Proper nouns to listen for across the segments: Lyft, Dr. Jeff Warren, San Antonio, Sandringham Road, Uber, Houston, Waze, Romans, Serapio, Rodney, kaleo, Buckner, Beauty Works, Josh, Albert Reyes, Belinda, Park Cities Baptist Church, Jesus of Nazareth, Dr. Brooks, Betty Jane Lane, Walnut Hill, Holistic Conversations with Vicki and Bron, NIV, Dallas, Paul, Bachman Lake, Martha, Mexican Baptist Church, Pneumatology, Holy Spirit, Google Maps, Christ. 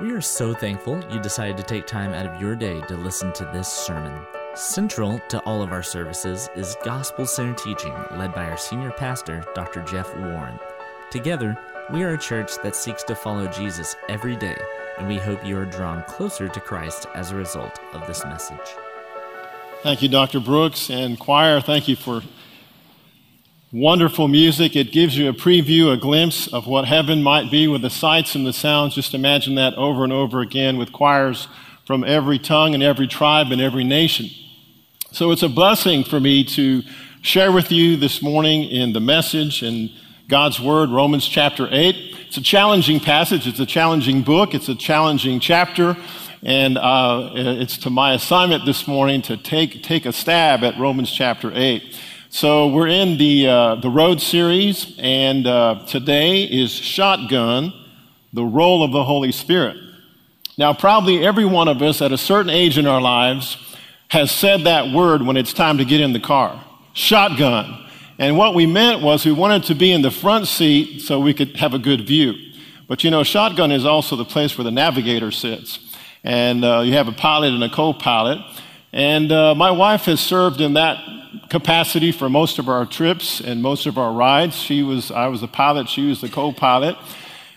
We are so thankful you decided to take time out of your day to listen to this sermon. Central to all of our services is gospel-centered teaching led by our senior pastor, Dr. Jeff Warren. Together, we are a church that seeks to follow Jesus every day, and we hope you are drawn closer to Christ as a result of this message. Thank you, Dr. Brooks and choir. Thank you for wonderful music. It gives you a preview, a glimpse of what heaven might be with the sights and the sounds. Just imagine that over and over again with choirs from every tongue and every tribe and every nation. So it's a blessing for me to share with you this morning in the message and God's Word, Romans chapter 8. It's a challenging passage. It's a challenging book. It's a challenging chapter. And it's to my assignment this morning to take a stab at Romans chapter 8. So we're in the Road series, and today is Shotgun, the Role of the Holy Spirit. Now, probably every one of us at a certain age in our lives has said that word when it's time to get in the car, shotgun. And what we meant was we wanted to be in the front seat so we could have a good view. But you know, shotgun is also the place where the navigator sits. And you have a pilot and a co-pilot. And my wife has served in that capacity for most of our trips and most of our rides. I was the pilot, she was the co-pilot.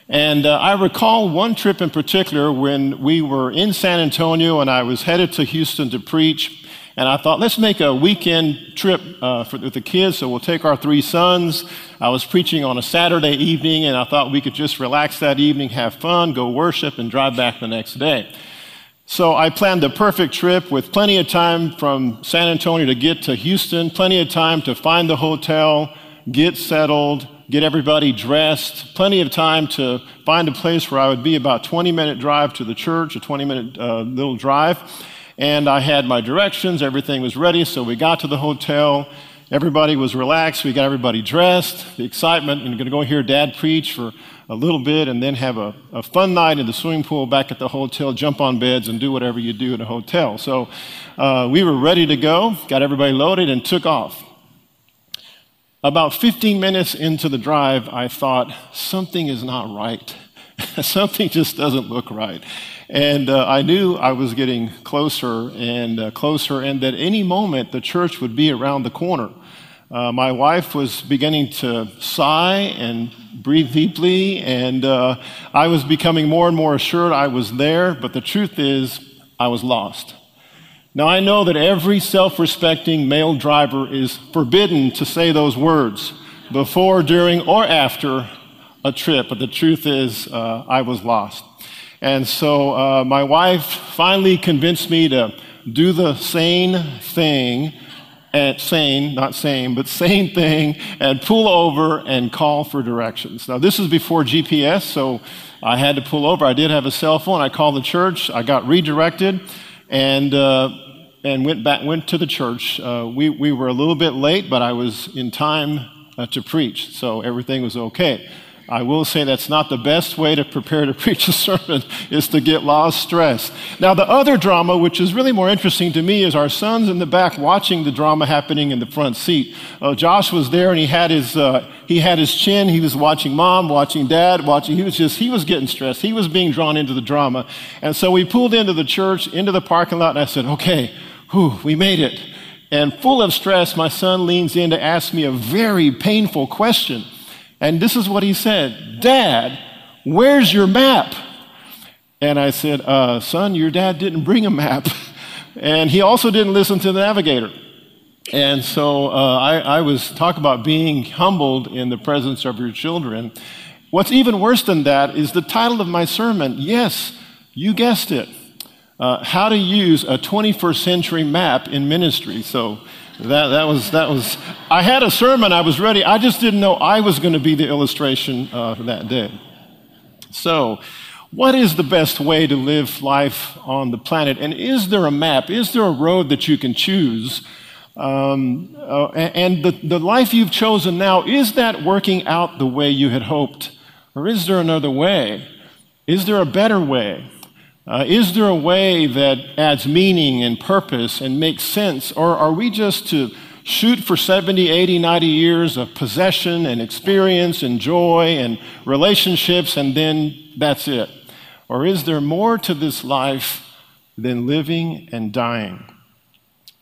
And I recall one trip in particular when we were in San Antonio and I was headed to Houston to preach. And I thought, let's make a weekend trip with the kids, so we'll take our three sons. I was preaching on a Saturday evening, and I thought we could just relax that evening, have fun, go worship, and drive back the next day. So I planned the perfect trip with plenty of time from San Antonio to get to Houston, plenty of time to find the hotel, get settled, get everybody dressed, plenty of time to find a place where I would be about 20-minute drive to the church, a 20-minute little drive. And I had my directions, everything was ready, so we got to the hotel, everybody was relaxed, we got everybody dressed, the excitement, and you're going to go hear Dad preach for a little bit and then have a fun night in the swimming pool back at the hotel, jump on beds and do whatever you do in a hotel. So we were ready to go, got everybody loaded and took off. About 15 minutes into the drive, I thought, something is not right. Something just doesn't look right. And I knew I was getting closer and closer, and that any moment the church would be around the corner. My wife was beginning to sigh and breathe deeply, and I was becoming more and more assured I was there, but the truth is, I was lost. Now, I know that every self-respecting male driver is forbidden to say those words before, during, or after a trip, but the truth is I was lost. And so my wife finally convinced me to do the sane thing, sane thing, and pull over and call for directions. Now, this is before GPS, so I had to pull over. I did have a cell phone. I called the church. I got redirected. And went to the church. We were a little bit late, but I was in time to preach, so everything was okay. I will say that's not the best way to prepare to preach a sermon, is to get lost stressed. Now, the other drama, which is really more interesting to me, is our son's in the back watching the drama happening in the front seat. Josh was there, and he had his chin. He was watching Mom, watching Dad, watching. He was getting stressed. He was being drawn into the drama. And so we pulled into the church, into the parking lot, and I said, okay, we made it. And full of stress, my son leans in to ask me a very painful question. And this is what he said, Dad, where's your map? And I said, son, your dad didn't bring a map. And he also didn't listen to the navigator. And so I was talking about being humbled in the presence of your children. What's even worse than that is the title of my sermon. Yes, you guessed it. How to use a 21st century map in ministry. So That was. I had a sermon. I was ready. I just didn't know I was going to be the illustration that day. So, what is the best way to live life on the planet? And is there a map? Is there a road that you can choose? And the life you've chosen now, is that working out the way you had hoped, or is there another way? Is there a better way? Is there a way that adds meaning and purpose and makes sense? Or are we just to shoot for 70, 80, 90 years of possession and experience and joy and relationships, and then that's it? Or is there more to this life than living and dying?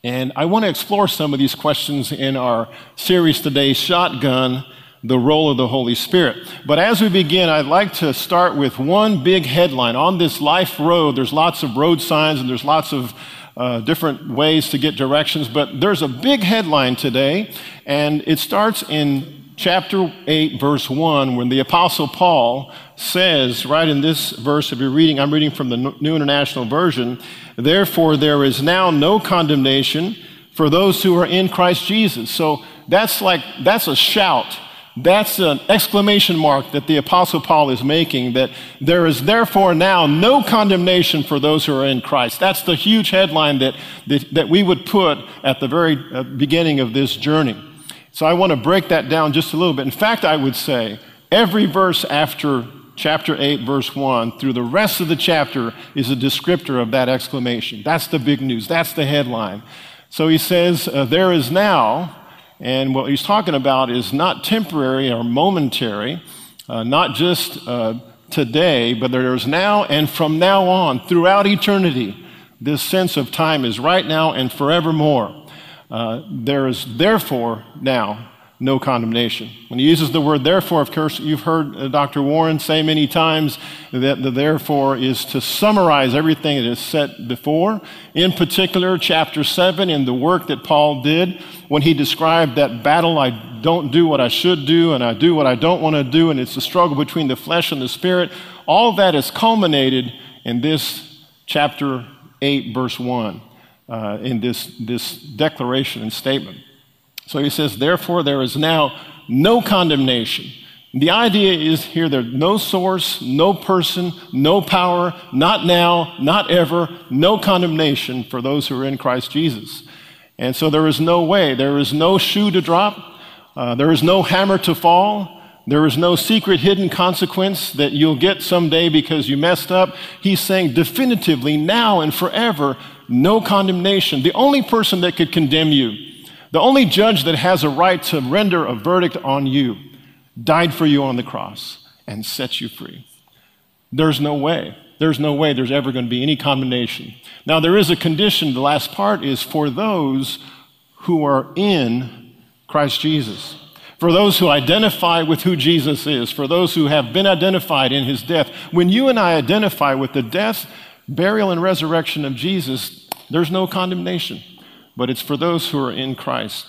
And I want to explore some of these questions in our series today, Shotgun, the Role of the Holy Spirit. But as we begin, I'd like to start with one big headline. On this life road, there's lots of road signs and there's lots of different ways to get directions, but there's a big headline today, and it starts in chapter 8, verse 1, when the Apostle Paul says, right in this verse, if you're reading, I'm reading from the New International Version, therefore there is now no condemnation for those who are in Christ Jesus. So that's a shout. That's an exclamation mark that the Apostle Paul is making, that there is therefore now no condemnation for those who are in Christ. That's the huge headline that we would put at the very beginning of this journey. So I want to break that down just a little bit. In fact, I would say every verse after chapter 8, verse 1, through the rest of the chapter is a descriptor of that exclamation. That's the big news. That's the headline. So he says, there is now... And what he's talking about is not temporary or momentary, not just today, but there is now and from now on, throughout eternity. This sense of time is right now and forevermore. There is therefore now no condemnation. When he uses the word therefore, of course, you've heard Dr. Warren say many times that the therefore is to summarize everything that is said before. In particular, chapter 7 and the work that Paul did when he described that battle, I don't do what I should do and I do what I don't want to do, and it's a struggle between the flesh and the spirit. All that is culminated in this chapter 8, verse 1, in this declaration and statement. So he says, therefore, there is now no condemnation. The idea is here, there's no source, no person, no power, not now, not ever, no condemnation for those who are in Christ Jesus. And so there is no way, there is no shoe to drop, there is no hammer to fall, there is no secret hidden consequence that you'll get someday because you messed up. He's saying definitively, now and forever, no condemnation. The only person that could condemn you, the only judge that has a right to render a verdict on you, died for you on the cross and set you free. There's no way. There's no way there's ever going to be any condemnation. Now, there is a condition. The last part is for those who are in Christ Jesus, for those who identify with who Jesus is, for those who have been identified in his death. When you and I identify with the death, burial, and resurrection of Jesus, there's no condemnation. But it's for those who are in Christ.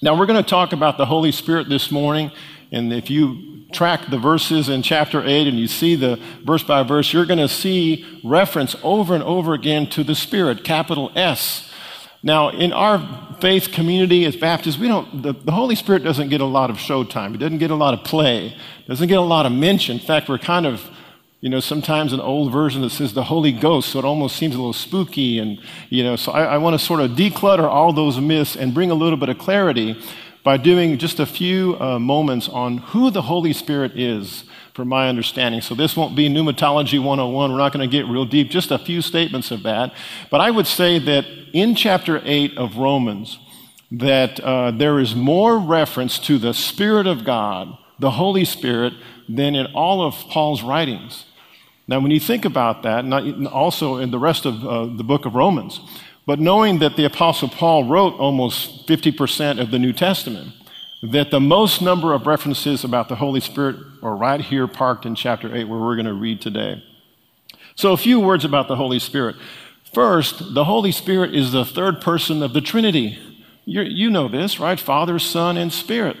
Now, we're going to talk about the Holy Spirit this morning, and if you track the verses in chapter 8 and you see the verse by verse, you're going to see reference over and over again to the Spirit, capital S. Now, in our faith community as Baptists, the Holy Spirit doesn't get a lot of showtime. It doesn't get a lot of play. It doesn't get a lot of mention. In fact, we're kind of, sometimes an old version that says the Holy Ghost, so it almost seems a little spooky. And, so I want to sort of declutter all those myths and bring a little bit of clarity by doing just a few moments on who the Holy Spirit is, from my understanding. So this won't be Pneumatology 101. We're not going to get real deep, just a few statements of that. But I would say that in chapter 8 of Romans, that there is more reference to the Spirit of God, the Holy Spirit, than in all of Paul's writings. Now, when you think about that, and also in the rest of the book of Romans, but knowing that the Apostle Paul wrote almost 50% of the New Testament, that the most number of references about the Holy Spirit are right here parked in chapter 8 where we're going to read today. So a few words about the Holy Spirit. First, the Holy Spirit is the third person of the Trinity. You know this, right? Father, Son, and Spirit.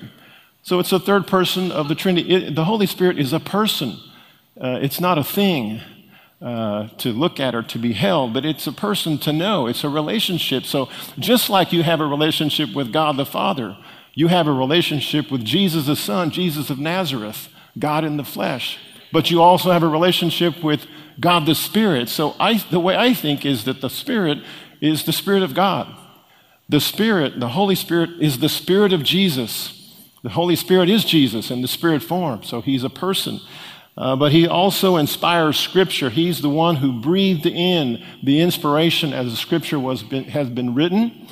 So it's the third person of the Trinity. The Holy Spirit is a person. It's not a thing to look at or to be held, but it's a person to know. It's a relationship. So just like you have a relationship with God the Father, you have a relationship with Jesus the Son, Jesus of Nazareth, God in the flesh. But you also have a relationship with God the Spirit. So the way I think is that the Spirit is the Spirit of God. The Spirit, the Holy Spirit, is the Spirit of Jesus. The Holy Spirit is Jesus in the Spirit form, so he's a person. But he also inspires Scripture. He's the one who breathed in the inspiration as the Scripture has been written.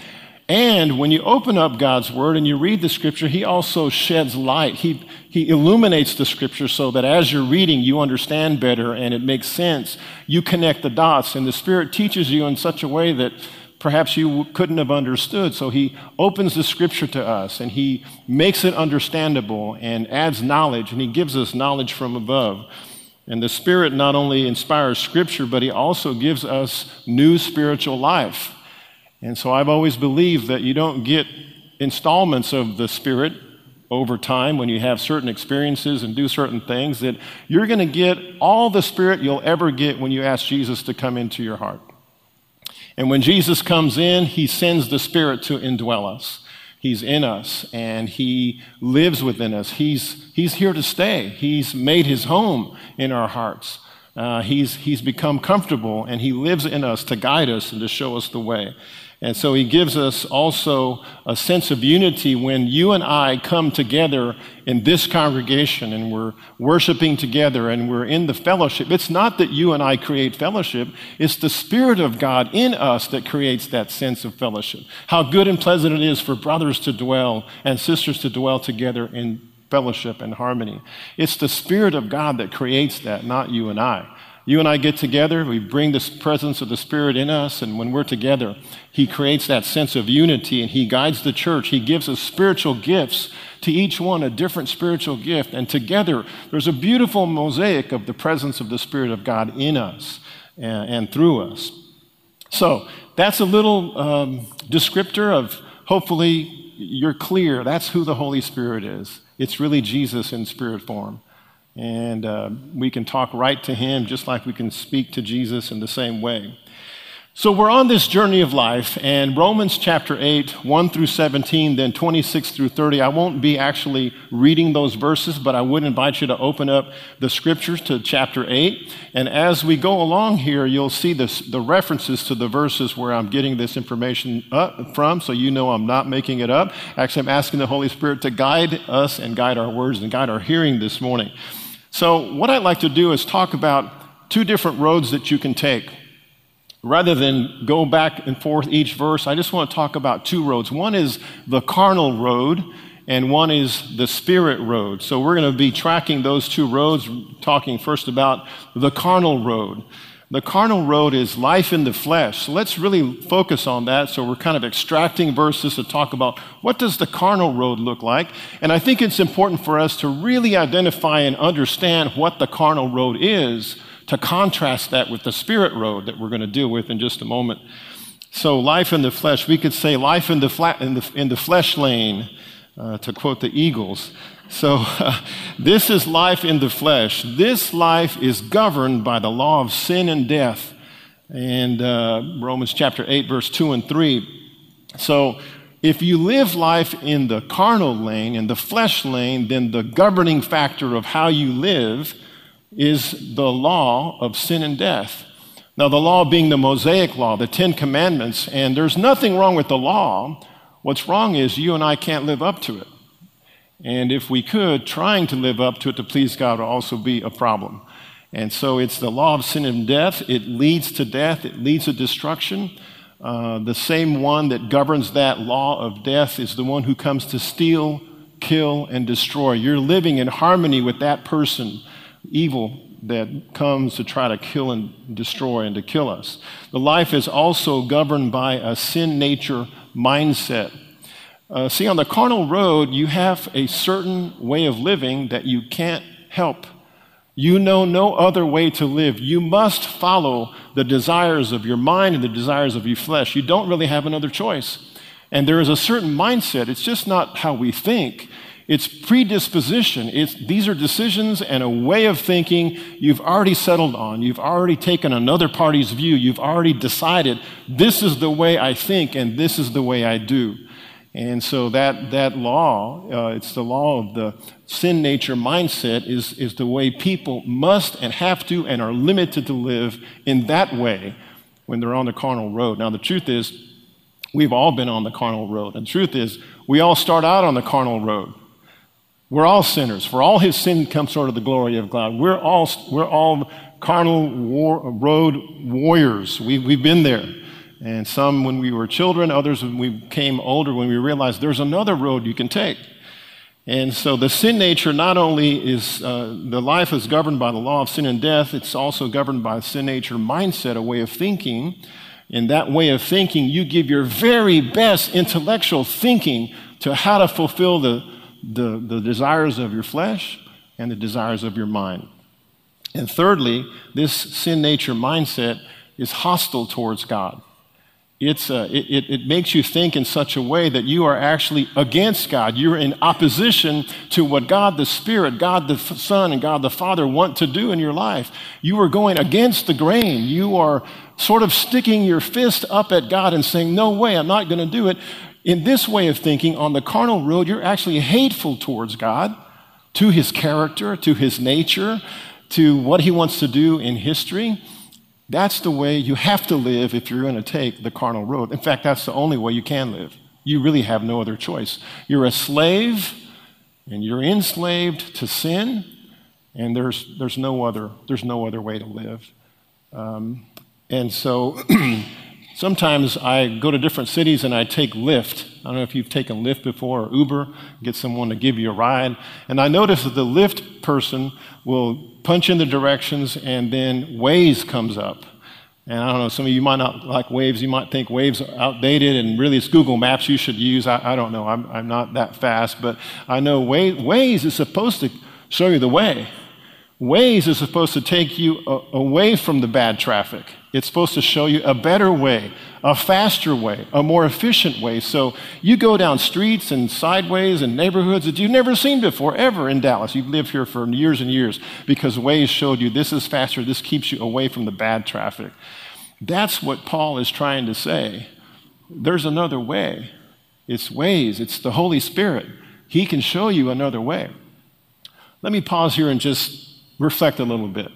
And when you open up God's word and you read the scripture, he also sheds light. He illuminates the scripture so that as you're reading, you understand better and it makes sense. You connect the dots, and the Spirit teaches you in such a way that perhaps you couldn't have understood. So he opens the scripture to us, and he makes it understandable and adds knowledge, and he gives us knowledge from above. And the Spirit not only inspires scripture, but he also gives us new spiritual life. And so I've always believed that you don't get installments of the Spirit over time when you have certain experiences and do certain things, that you're going to get all the Spirit you'll ever get when you ask Jesus to come into your heart. And when Jesus comes in, he sends the Spirit to indwell us. He's in us, and he lives within us. He's here to stay. He's made his home in our hearts. He's become comfortable, and he lives in us to guide us and to show us the way. And so he gives us also a sense of unity when you and I come together in this congregation and we're worshiping together and we're in the fellowship. It's not that you and I create fellowship. It's the Spirit of God in us that creates that sense of fellowship. How good and pleasant it is for brothers to dwell and sisters to dwell together in fellowship and harmony. It's the Spirit of God that creates that, not you and I. You and I get together, we bring the presence of the Spirit in us, and when we're together, he creates that sense of unity, and he guides the church. He gives us spiritual gifts, to each one a different spiritual gift, and together there's a beautiful mosaic of the presence of the Spirit of God in us and through us. So that's a little descriptor of, hopefully you're clear, that's who the Holy Spirit is. It's really Jesus in spirit form. And we can talk right to him just like we can speak to Jesus in the same way. So we're on this journey of life, and Romans chapter 8, 1 through 17, then 26 through 30. I won't be actually reading those verses, but I would invite you to open up the scriptures to chapter 8. And as we go along here, you'll see the references to the verses where I'm getting this information up from, so you know I'm not making it up. Actually, I'm asking the Holy Spirit to guide us and guide our words and guide our hearing this morning. So what I'd like to do is talk about two different roads that you can take. Rather than go back and forth each verse, I just want to talk about two roads. One is the carnal road, and one is the spirit road. So we're going to be tracking those two roads, talking first about the carnal road. The carnal road is life in the flesh. So let's really focus on that. So we're kind of extracting verses to talk about what does the carnal road look like. And I think it's important for us to really identify and understand what the carnal road is, to contrast that with the spirit road that we're going to deal with in just a moment. So life in the flesh, we could say life in the flesh lane, to quote the Eagles. So this is life in the flesh. This life is governed by the law of sin and death. And Romans chapter 8, verse 2 and 3. So if you live life in the carnal lane, in the flesh lane, then the governing factor of how you live is the law of sin and death. Now, the law being the Mosaic law, the Ten Commandments, and there's nothing wrong with the law. What's wrong is you and I can't live up to it. And if we could, trying to live up to it to please God would also be a problem. And so it's the law of sin and death. It leads to death. It leads to destruction. The same one that governs that law of death is the one who comes to steal, kill, and destroy. You're living in harmony with that person, evil that comes to try to kill and destroy and to kill us. The life is also governed by a sin nature mindset. See, on the carnal road, you have a certain way of living that you can't help. You know no other way to live. You must follow the desires of your mind and the desires of your flesh. You don't really have another choice. And there is a certain mindset. It's just not how we think. It's predisposition. These are decisions and a way of thinking you've already settled on. You've already taken another party's view. You've already decided this is the way I think and this is the way I do. And so that law, it's the law of the sin nature mindset, is the way people must and have to and are limited to live in that way when they're on the carnal road. Now, the truth is we've all been on the carnal road. And the truth is we all start out on the carnal road. We're all sinners. For all his sin comes sort of the glory of God. We're all carnal road warriors. We've been there. and some when we were children, others when we became older, when we realized there's another road you can take. And so the sin nature not only is, the life is governed by the law of sin and death, it's also governed by the sin nature mindset, a way of thinking. In that way of thinking, you give your very best intellectual thinking to how to fulfill the desires of your flesh and the desires of your mind. And thirdly, this sin nature mindset is hostile towards God. It makes you think in such a way that you are actually against God. You're in opposition to what God the Spirit, God the Son, and God the Father want to do in your life. You are going against the grain. You are sort of sticking your fist up at God and saying, no way, I'm not going to do it. In this way of thinking, on the carnal road, you're actually hateful towards God, to His character, to His nature, to what He wants to do in history. That's the way you have to live if you're going to take the carnal road. In fact, that's the only way you can live. You really have no other choice. You're a slave, and you're enslaved to sin, and there's no other way to live. And so sometimes I go to different cities and I take Lyft. I don't know if you've taken Lyft before or Uber, get someone to give you a ride. And I notice that the Lyft person will punch in the directions, and then Waze comes up. And I don't know, some of you might not like Waze. You might think Waze are outdated, and really it's Google Maps you should use. I don't know. I'm not that fast, but I know Waze is supposed to show you the way. Waze is supposed to take you away from the bad traffic. It's supposed to show you a better way, a faster way, a more efficient way. So you go down streets and sideways and neighborhoods that you've never seen before, ever in Dallas. You've lived here for years and years because Waze showed you this is faster, this keeps you away from the bad traffic. That's what Paul is trying to say. There's another way. It's Waze. It's the Holy Spirit. He can show you another way. Let me pause here and just reflect a little bit.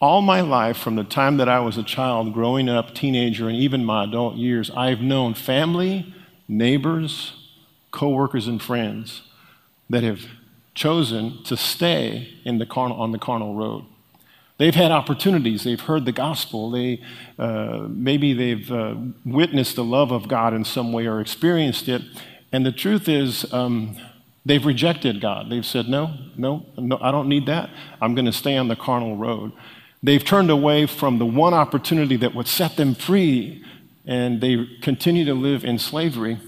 All my life, from the time that I was a child, growing up, teenager, and even my adult years, I've known family, neighbors, coworkers, and friends that have chosen to stay on the carnal road. They've had opportunities. They've heard the gospel. Maybe they've witnessed the love of God in some way or experienced it. And the truth is, they've rejected God. They've said, no, I don't need that. I'm going to stay on the carnal road. They've turned away from the one opportunity that would set them free, and they continue to live in slavery,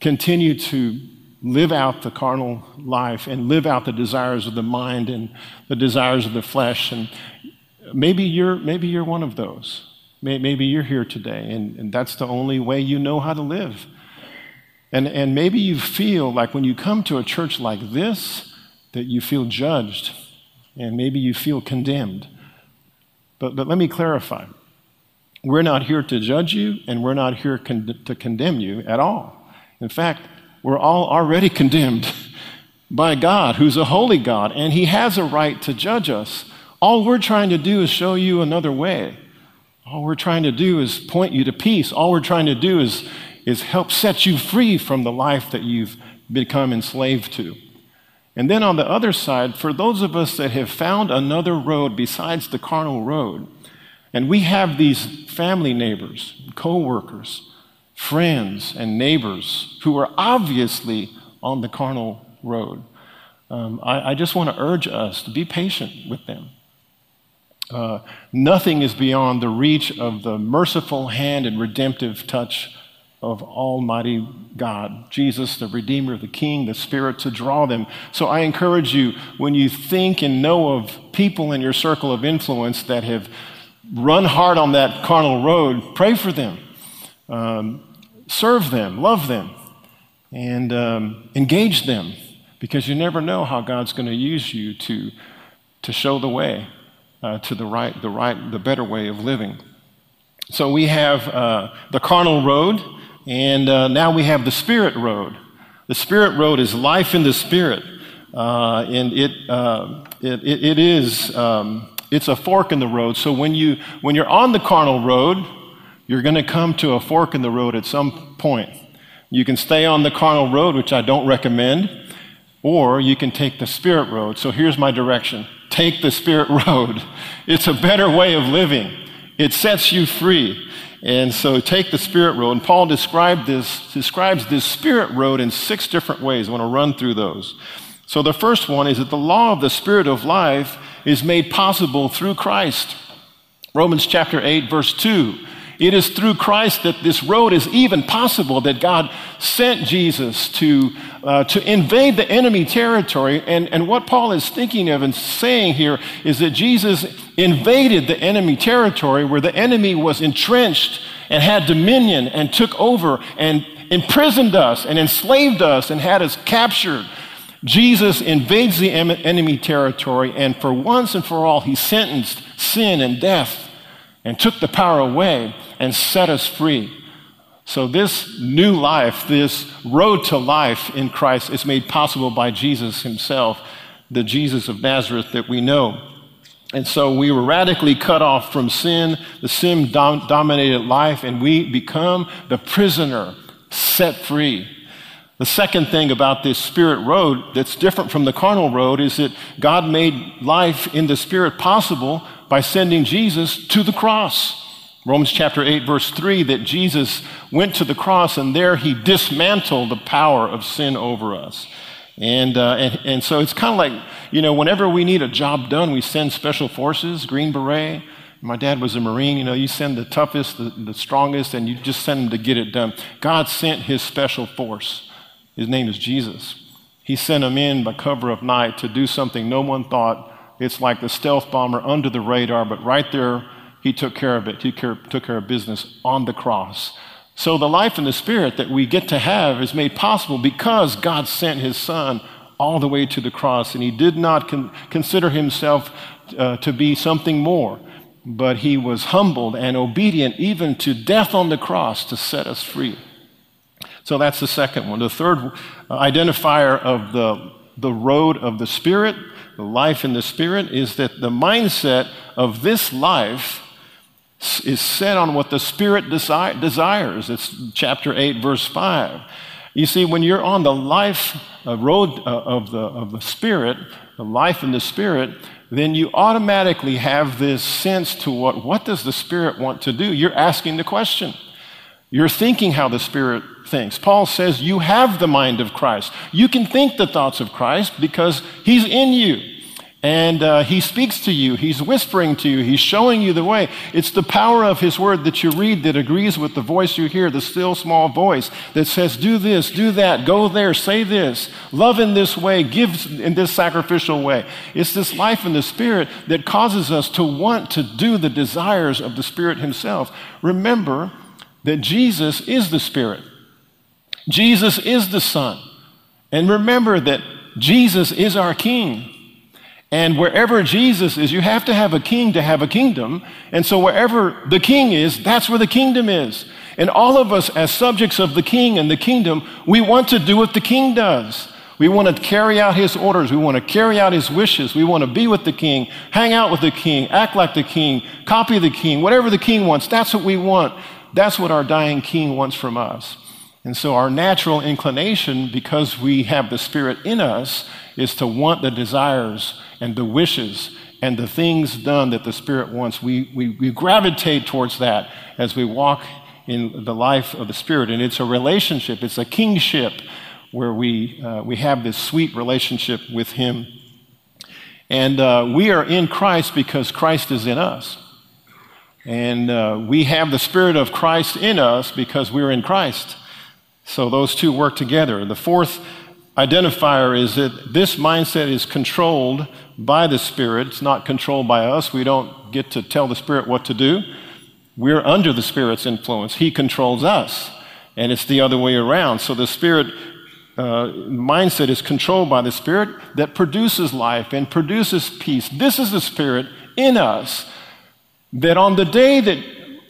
continue to live out the carnal life and live out the desires of the mind and the desires of the flesh. And maybe you're one of those. Maybe you're here today, and that's the only way you know how to live. And maybe you feel like when you come to a church like this that you feel judged, and maybe you feel condemned. But let me clarify. We're not here to judge you, and we're not here to condemn you at all. In fact, we're all already condemned by God, who's a holy God, and He has a right to judge us. All we're trying to do is show you another way. All we're trying to do is point you to peace. All we're trying to do is help set you free from the life that you've become enslaved to. And then on the other side, for those of us that have found another road besides the carnal road, and we have these family neighbors, co-workers, friends, and neighbors who are obviously on the carnal road, I just want to urge us to be patient with them. Nothing is beyond the reach of the merciful hand and redemptive touch of Almighty God, Jesus, the Redeemer, the King, the Spirit, to draw them. So I encourage you, when you think and know of people in your circle of influence that have run hard on that carnal road, pray for them, serve them, love them, and engage them, because you never know how God's going to use you to show the way to the better way of living. So we have the carnal road, and now we have the Spirit road. The Spirit road is life in the Spirit, and it's a fork in the road. So when you're on the carnal road, you're going to come to a fork in the road at some point. You can stay on the carnal road, which I don't recommend, or you can take the Spirit road. So here's my direction: take the Spirit road. It's a better way of living. It sets you free. And so take the spirit road, and Paul describes this spirit road in 6 different ways. I want to run through those. So the first one is that the law of the Spirit of life is made possible through Christ. Romans chapter 8, verse 2. It is through Christ that this road is even possible, that God sent Jesus to invade the enemy territory. And what Paul is thinking of and saying here is that Jesus invaded the enemy territory where the enemy was entrenched and had dominion and took over and imprisoned us and enslaved us and had us captured. Jesus invades the enemy territory, and for once and for all, he sentenced sin and death and took the power away and set us free. So this new life, this road to life in Christ, is made possible by Jesus himself, the Jesus of Nazareth that we know. And so we were radically cut off from sin, the sin-dominated life, and we become the prisoner set free. The second thing about this spirit road that's different from the carnal road is that God made life in the spirit possible by sending Jesus to the cross. Romans chapter 8, verse 3, that Jesus went to the cross, and there he dismantled the power of sin over us. And so it's kind of like, you know, whenever we need a job done, we send special forces, Green Beret. My dad was a Marine. You know, you send the toughest, the strongest, and you just send them to get it done. God sent his special force. His name is Jesus. He sent him in by cover of night to do something no one thought. It's like the stealth bomber under the radar, but right there, he took care of it. He took care of business on the cross. So the life in the Spirit that we get to have is made possible because God sent his Son all the way to the cross, and he did not consider himself to be something more, but he was humbled and obedient even to death on the cross to set us free. So that's the second one. The third identifier of the road of the Spirit, the life in the Spirit, is that the mindset of this life is set on what the Spirit desires. It's chapter 8, verse 5. You see, when you're on the life road of the Spirit, the life in the Spirit, then you automatically have this sense to what does the Spirit want to do? You're asking the question. You're thinking how the Spirit thinks. Paul says you have the mind of Christ. You can think the thoughts of Christ because he's in you. And he speaks to you. He's whispering to you. He's showing you the way. It's the power of his word that you read that agrees with the voice you hear, the still small voice that says, do this, do that, go there, say this, love in this way, give in this sacrificial way. It's this life in the Spirit that causes us to want to do the desires of the Spirit himself. Remember that Jesus is the Spirit. Jesus is the Son. And remember that Jesus is our King. And wherever Jesus is, you have to have a king to have a kingdom. And so wherever the king is, that's where the kingdom is. And all of us as subjects of the king and the kingdom, we want to do what the king does. We want to carry out his orders. We want to carry out his wishes. We want to be with the king, hang out with the king, act like the king, copy the king, whatever the king wants. That's what we want. That's what our dying King wants from us. And so our natural inclination, because we have the Spirit in us, is to want the desires and the wishes and the things done that the Spirit wants. We gravitate towards that as we walk in the life of the Spirit. And it's a relationship. It's a kingship where we have this sweet relationship with him. And we are in Christ because Christ is in us. And we have the Spirit of Christ in us because we're in Christ. So those two work together. The fourth identifier is that this mindset is controlled by the Spirit. It's not controlled by us. We don't get to tell the Spirit what to do. We're under the Spirit's influence. He controls us. And it's the other way around. So the Spirit mindset is controlled by the Spirit that produces life and produces peace. This is the Spirit in us. That on the day that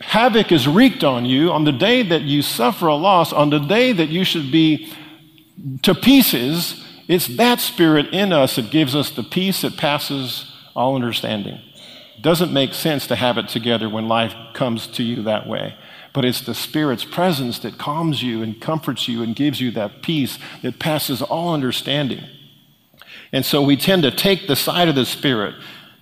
havoc is wreaked on you, on the day that you suffer a loss, on the day that you should be to pieces, it's that Spirit in us that gives us the peace that passes all understanding. It doesn't make sense to have it together when life comes to you that way. But it's the Spirit's presence that calms you and comforts you and gives you that peace that passes all understanding. And so we tend to take the side of the Spirit.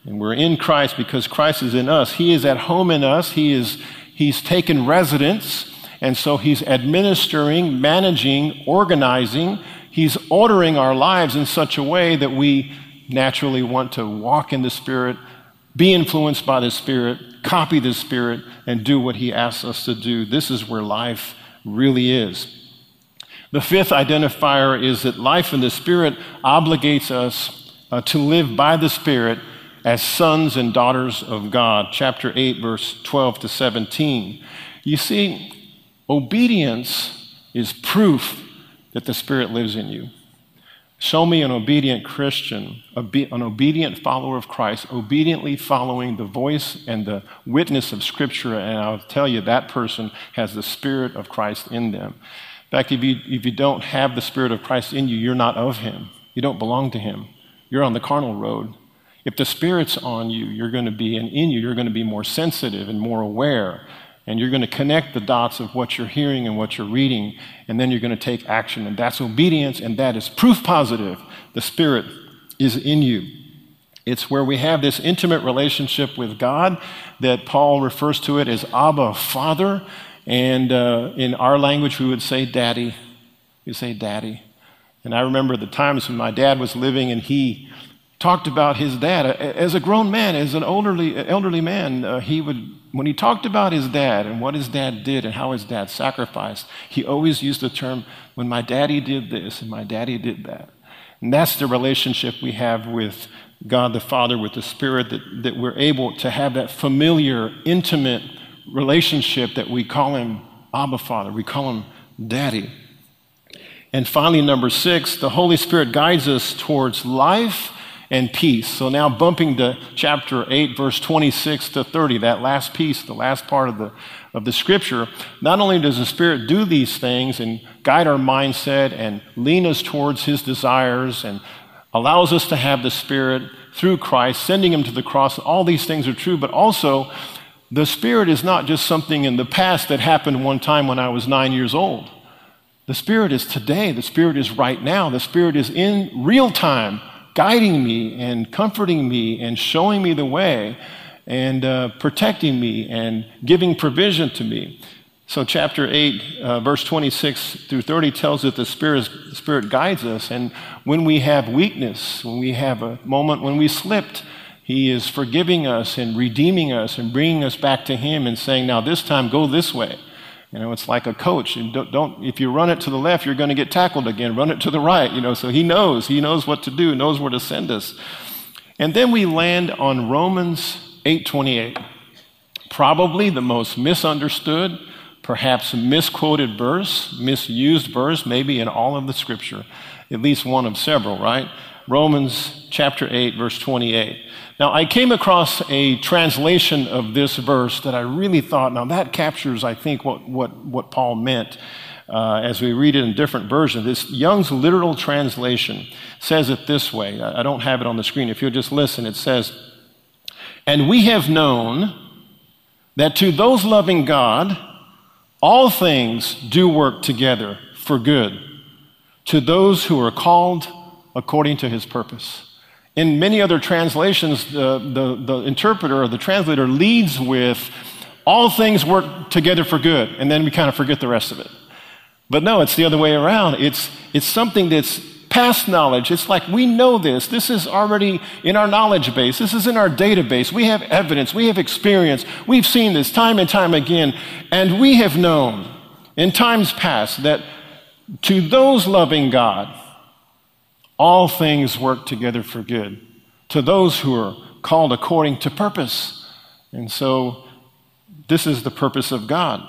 And we're in Christ because Christ is in us. He is at home in us. He is He's taken residence, and so he's administering, managing, organizing. He's ordering our lives in such a way that we naturally want to walk in the Spirit, be influenced by the Spirit, copy the Spirit, and do what he asks us to do. This is where life really is. The fifth identifier is that life in the Spirit obligates us to live by the Spirit as sons and daughters of God. Chapter 8, verse 12 to 17. You see, obedience is proof that the Spirit lives in you. Show me an obedient Christian, an obedient follower of Christ, obediently following the voice and the witness of Scripture, and I'll tell you that person has the Spirit of Christ in them. In fact, if you don't have the Spirit of Christ in you, you're not of him. You don't belong to him. You're on the carnal road. If the Spirit's on you, you're going to be, and in you, you're going to be more sensitive and more aware, and you're going to connect the dots of what you're hearing and what you're reading, and then you're going to take action, and that's obedience, and that is proof positive the Spirit is in you. It's where we have this intimate relationship with God that Paul refers to it as Abba, Father, and in our language we would say Daddy. We say Daddy. And I remember the times when my dad was living and he talked about his dad. As a grown man, as an elderly man, when he talked about his dad and what his dad did and how his dad sacrificed, he always used the term, when my daddy did this and my daddy did that. And that's the relationship we have with God the Father, with the Spirit, that we're able to have that familiar, intimate relationship that we call him Abba Father. We call him Daddy. And finally, number 6, the Holy Spirit guides us towards life and peace. So now bumping to chapter 8, verse 26 to 30, that last piece, the last part of the Scripture, not only does the Spirit do these things and guide our mindset and lean us towards his desires and allows us to have the Spirit through Christ, sending him to the cross, all these things are true, but also the Spirit is not just something in the past that happened one time when I was 9 years old. The Spirit is today. The Spirit is right now. The Spirit is in real time, guiding me and comforting me and showing me the way and protecting me and giving provision to me. So chapter 8, verse 26 through 30 tells that the Spirit guides us. And when we have weakness, when we have a moment when we slipped, he is forgiving us and redeeming us and bringing us back to him and saying, now this time go this way. You know, it's like a coach. And don't if you run it to the left, you're going to get tackled again. Run it to the right. You know, so he knows what to do, knows where to send us. And then we land on Romans 8:28, probably the most misunderstood, perhaps misquoted verse, misused verse, maybe in all of the Scripture, at least one of several, right? Romans chapter 8, verse 28. Now, I came across a translation of this verse that I really thought, now that captures, I think, what Paul meant as we read it in different versions. This Young's literal translation says it this way. I don't have it on the screen. If you'll just listen, it says, "And we have known that to those loving God, all things do work together for good, to those who are called according to his purpose." In many other translations, the interpreter or the translator leads with, all things work together for good, and then we kind of forget the rest of it. But no, it's the other way around. It's something that's past knowledge. It's like we know this. This is already in our knowledge base. This is in our database. We have evidence. We have experience. We've seen this time and time again. And we have known in times past that to those loving God, all things work together for good to those who are called according to purpose. And so this is the purpose of God.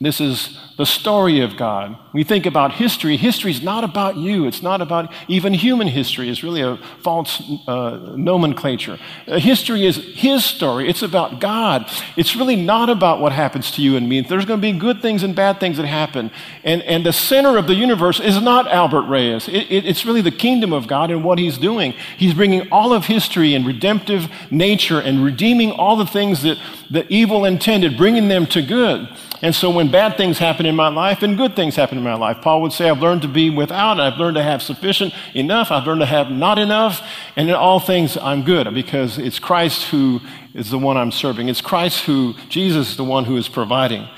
This is the story of God. We think about history. History is not about you. It's not about even human history. It's really a false nomenclature. History is his story. It's about God. It's really not about what happens to you and me. There's going to be good things and bad things that happen. And the center of the universe is not Albert Reyes. It's really the kingdom of God and what he's doing. He's bringing all of history and redemptive nature and redeeming all the things that the evil intended, bringing them to good. And so when bad things happen in my life and good things happen in my life, Paul would say, I've learned to be without, I've learned to have sufficient enough, I've learned to have not enough, and in all things I'm good because it's Christ who is the one I'm serving. It's Christ who, Jesus, the one who is providing.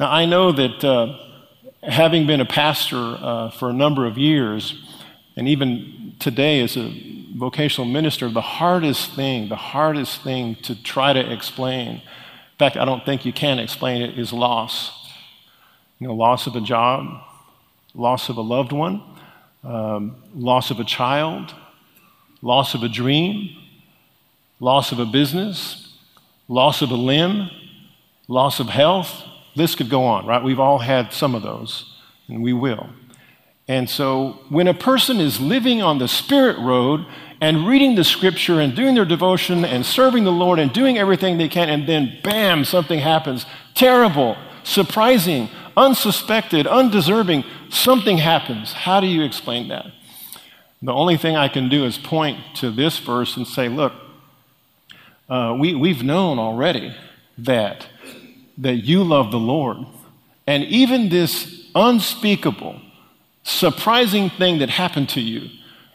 Now, I know that having been a pastor for a number of years, and even today as a vocational minister, the hardest thing to try to explain, in fact, I don't think you can explain it, is loss. You know, loss of a job, loss of a loved one, loss of a child, loss of a dream, loss of a business, loss of a limb, loss of health. This could go on, right? We've all had some of those, and we will. And so when a person is living on the Spirit road and reading the Scripture and doing their devotion and serving the Lord and doing everything they can, and then, bam, something happens. Terrible, surprising, unsuspected, undeserving. Something happens. How do you explain that? The only thing I can do is point to this verse and say, look, we've known already that you love the Lord. And even this unspeakable, surprising thing that happened to you,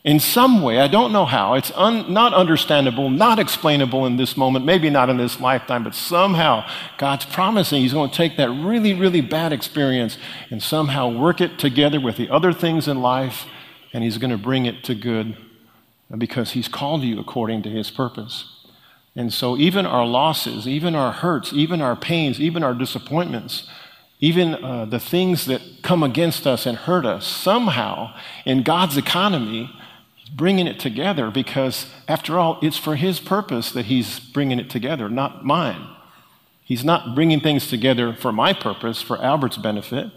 in some way, I don't know how, it's not understandable, not explainable in this moment, maybe not in this lifetime, but somehow God's promising He's going to take that really, really bad experience and somehow work it together with the other things in life, and He's going to bring it to good because He's called you according to His purpose. And so even our losses, even our hurts, even our pains, even our disappointments, even the things that come against us and hurt us, somehow in God's economy, He's bringing it together because, after all, it's for His purpose that He's bringing it together, not mine. He's not bringing things together for my purpose, for Albert's benefit.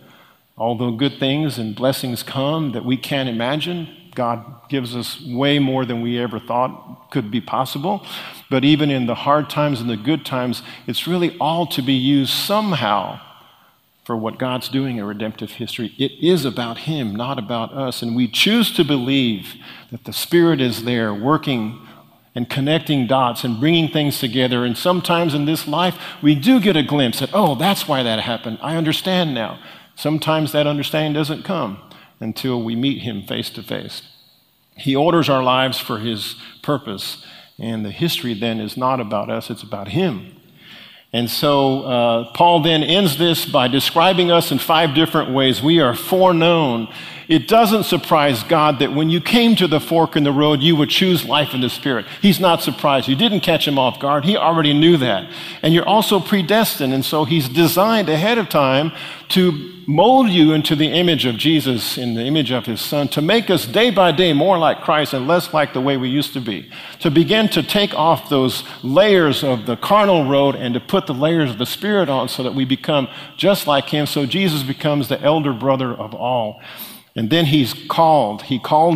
Although good things and blessings come that we can't imagine, God gives us way more than we ever thought could be possible. But even in the hard times and the good times, it's really all to be used somehow for what God's doing in redemptive history. It is about Him, not about us. And we choose to believe that the Spirit is there working and connecting dots and bringing things together. And sometimes in this life, we do get a glimpse that, oh, that's why that happened. I understand now. Sometimes that understanding doesn't come until we meet Him face to face. He orders our lives for His purpose, and the history then is not about us, it's about Him. And so Paul then ends this by describing us in 5 different ways. We are foreknown. It doesn't surprise God that when you came to the fork in the road, you would choose life in the Spirit. He's not surprised. You didn't catch Him off guard. He already knew that. And you're also predestined. And so He's designed ahead of time to mold you into the image of Jesus, in the image of His Son, to make us day by day more like Christ and less like the way we used to be, to begin to take off those layers of the carnal road and to put the layers of the Spirit on so that we become just like Him, so Jesus becomes the elder brother of all. And then He called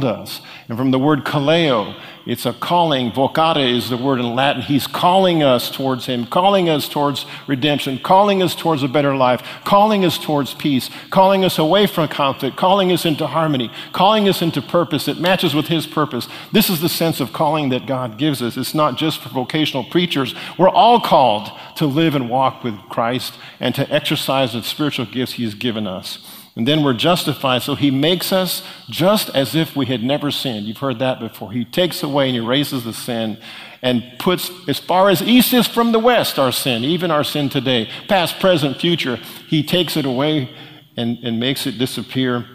us. And from the word kaleo, it's a calling. Vocare is the word in Latin. He's calling us towards Him, calling us towards redemption, calling us towards a better life, calling us towards peace, calling us away from conflict, calling us into harmony, calling us into purpose that matches with His purpose. This is the sense of calling that God gives us. It's not just for vocational preachers. We're all called to live and walk with Christ and to exercise the spiritual gifts He's given us. And then we're justified, so He makes us just as if we had never sinned. You've heard that before. He takes away and erases the sin and puts, as far as east is from the west, our sin, even our sin today, past, present, future. He takes it away and makes it disappear,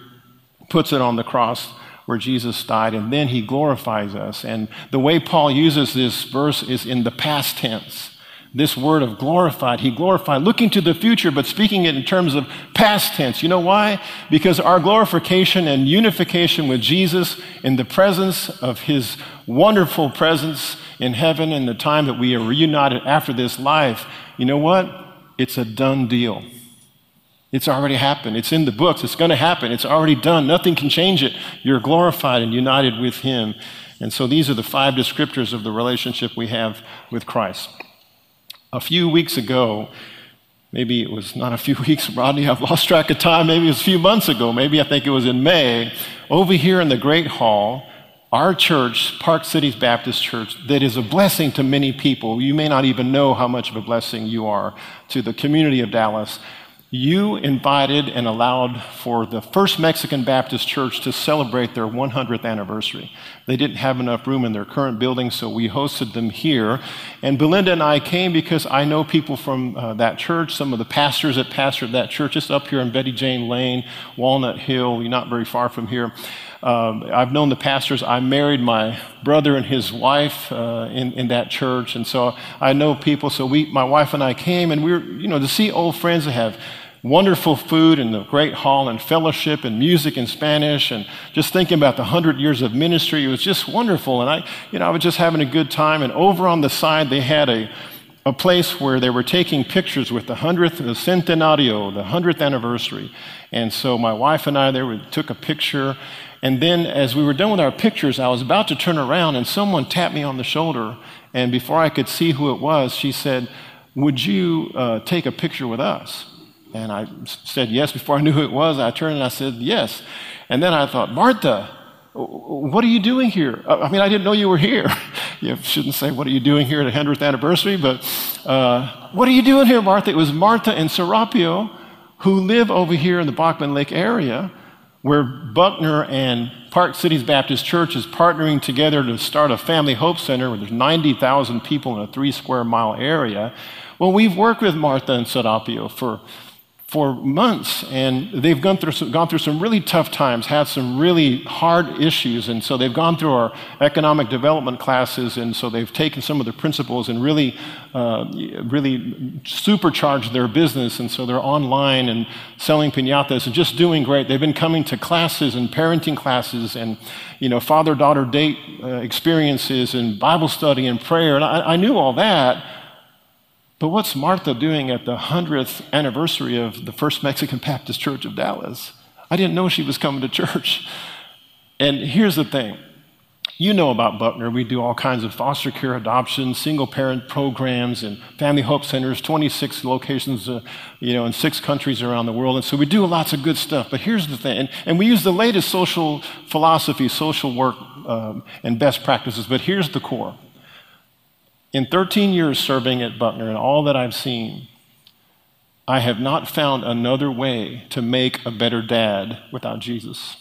puts it on the cross where Jesus died, and then He glorifies us. And the way Paul uses this verse is in the past tense. This word of glorified, He glorified, looking to the future, but speaking it in terms of past tense. You know why? Because our glorification and unification with Jesus in the presence of His wonderful presence in heaven and the time that we are reunited after this life, you know what? It's a done deal. It's already happened. It's in the books. It's going to happen. It's already done. Nothing can change it. You're glorified and united with Him. And so these are the 5 descriptors of the relationship we have with Christ. A few weeks ago, maybe it was not a few weeks, Rodney, I've lost track of time, maybe it was a few months ago, maybe I think it was in May, over here in the Great Hall, our church, Park Cities Baptist Church, that is a blessing to many people. You may not even know how much of a blessing you are to the community of Dallas. you invited and allowed for the First Mexican Baptist Church to celebrate their 100th anniversary. They didn't have enough room in their current building, so we hosted them here. And Belinda and I came because I know people from that church, some of the pastors that pastored that church. It's up here in Betty Jane Lane, Walnut Hill, you're not very far from here. I've known the pastors. I married my brother and his wife in that church, and so I know people. So my wife and I came, and we were, to see old friends that have wonderful food in the great hall and fellowship and music in Spanish, and just thinking about the 100 years of ministry. It was just wonderful, and I was just having a good time. And over on the side, they had a place where they were taking pictures with the 100th anniversary. And so my wife and I took a picture. And then as we were done with our pictures, I was about to turn around, and someone tapped me on the shoulder. And before I could see who it was, she said, "Would you take a picture with us?" And I said yes. Before I knew who it was, I turned and I said yes. And then I thought, "Martha, what are you doing here? I mean, I didn't know you were here." You shouldn't say, "What are you doing here at the 100th anniversary?" But what are you doing here, Martha? It was Martha and Serapio, who live over here in the Bachman Lake area, where Buckner and Park Cities Baptist Church is partnering together to start a Family Hope Center where there's 90,000 people in a 3-square-mile area. Well, we've worked with Martha and Serapio for months, and they've gone through some really tough times, had some really hard issues, and so they've gone through our economic development classes, and so they've taken some of the principles and really supercharged their business, and so they're online and selling piñatas and just doing great. They've been coming to classes and parenting classes and father-daughter date experiences and Bible study and prayer, and I knew all that. But what's Martha doing at the 100th anniversary of the First Mexican Baptist Church of Dallas? I didn't know she was coming to church. And here's the thing. You know about Buckner. We do all kinds of foster care adoptions, single-parent programs, and Family Hope Centers, 26 locations in 6 countries around the world. And so we do lots of good stuff. But here's the thing. And we use the latest social philosophy, social work, and best practices. But here's the core. In 13 years serving at Buckner and all that I've seen, I have not found another way to make a better dad without Jesus.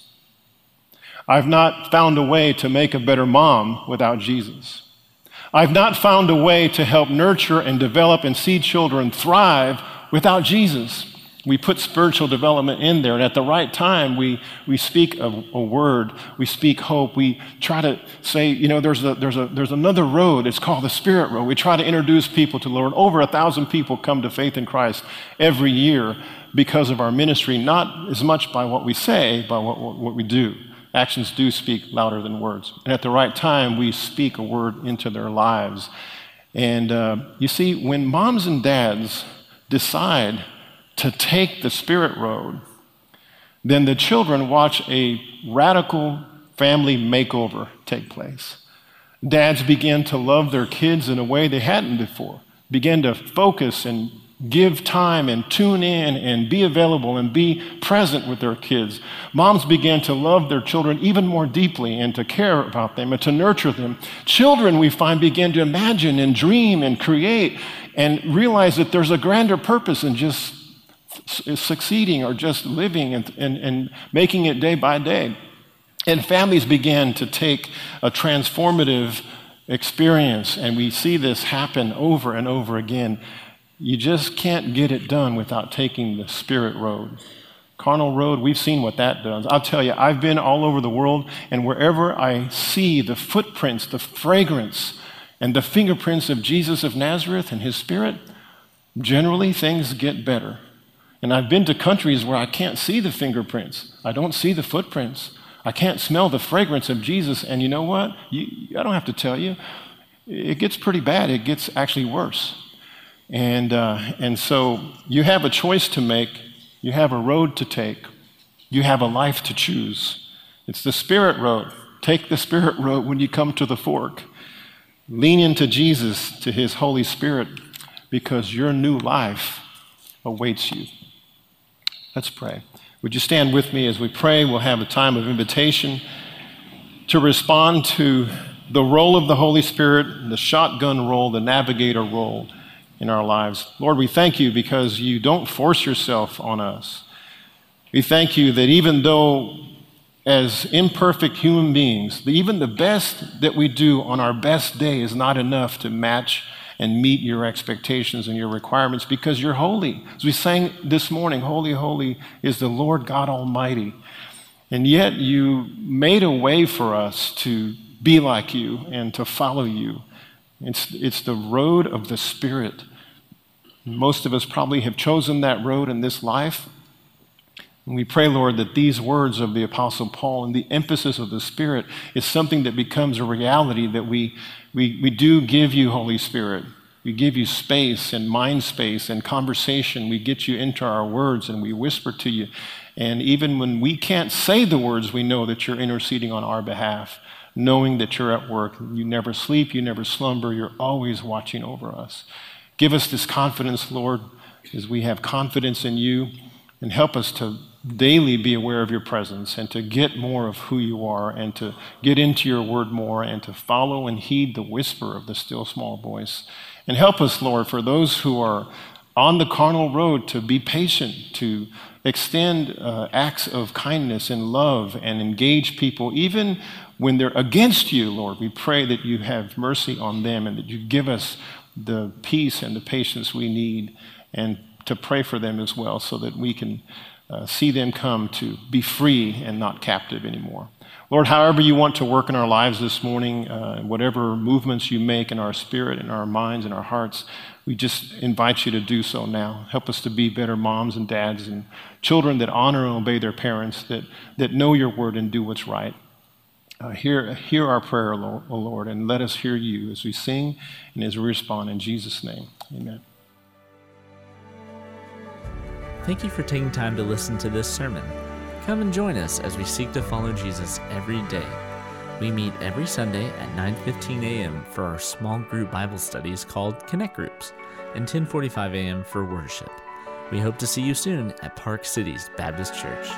I've not found a way to make a better mom without Jesus. I've not found a way to help nurture and develop and see children thrive without Jesus. We put spiritual development in there, and at the right time, we speak a word, we speak hope, we try to say, there's another road. It's called the Spirit Road. We try to introduce people to the Lord. Over 1,000 people come to faith in Christ every year because of our ministry, not as much by what we say, by what we do. Actions do speak louder than words, and at the right time, we speak a word into their lives. And you see, when moms and dads decide to take the Spirit Road, then the children watch a radical family makeover take place. Dads begin to love their kids in a way they hadn't before, begin to focus and give time and tune in and be available and be present with their kids. Moms begin to love their children even more deeply and to care about them and to nurture them. Children, we find, begin to imagine and dream and create and realize that there's a grander purpose than just succeeding or just living and making it day by day. And families began to take a transformative experience, and we see this happen over and over again. You just can't get it done without taking the Spirit Road. Carnal road, we've seen what that does. I'll tell you, I've been all over the world, and wherever I see the footprints, the fragrance, and the fingerprints of Jesus of Nazareth and his Spirit, generally things get better. And I've been to countries where I can't see the fingerprints. I don't see the footprints. I can't smell the fragrance of Jesus. And you know what? I don't have to tell you. It gets pretty bad. It gets actually worse. And so you have a choice to make. You have a road to take. You have a life to choose. It's the Spirit Road. Take the Spirit Road when you come to the fork. Lean into Jesus, to his Holy Spirit, because your new life awaits you. Let's pray. Would you stand with me as we pray? We'll have a time of invitation to respond to the role of the Holy Spirit, the shotgun role, the navigator role in our lives. Lord, we thank you because you don't force yourself on us. We thank you that even though as imperfect human beings, even the best that we do on our best day is not enough to match and meet your expectations and your requirements because you're holy. As we sang this morning, holy, holy is the Lord God Almighty. And yet you made a way for us to be like you and to follow you. It's the road of the Spirit. Most of us probably have chosen that road in this life. And we pray, Lord, that these words of the Apostle Paul and the emphasis of the Spirit is something that becomes a reality, that we do give you, Holy Spirit. We give you space and mind space and conversation. We get you into our words and we whisper to you. And even when we can't say the words, we know that you're interceding on our behalf, knowing that you're at work. You never sleep, you never slumber, you're always watching over us. Give us this confidence, Lord, as we have confidence in you, and help us to daily be aware of your presence and to get more of who you are and to get into your word more and to follow and heed the whisper of the still small voice. And help us, Lord, for those who are on the carnal road to be patient, to extend acts of kindness and love and engage people, even when they're against you, Lord. We pray that you have mercy on them and that you give us the peace and the patience we need and to pray for them as well so that we can see them come to be free and not captive anymore. Lord, however you want to work in our lives this morning, whatever movements you make in our spirit, in our minds, in our hearts, we just invite you to do so now. Help us to be better moms and dads and children that honor and obey their parents, that know your word and do what's right. Hear our prayer, O Lord, and let us hear you as we sing and as we respond in Jesus' name. Amen. Thank you for taking time to listen to this sermon. Come and join us as we seek to follow Jesus every day. We meet every Sunday at 9:15 a.m. for our small group Bible studies called Connect Groups and 10:45 a.m. for worship. We hope to see you soon at Park Cities Baptist Church.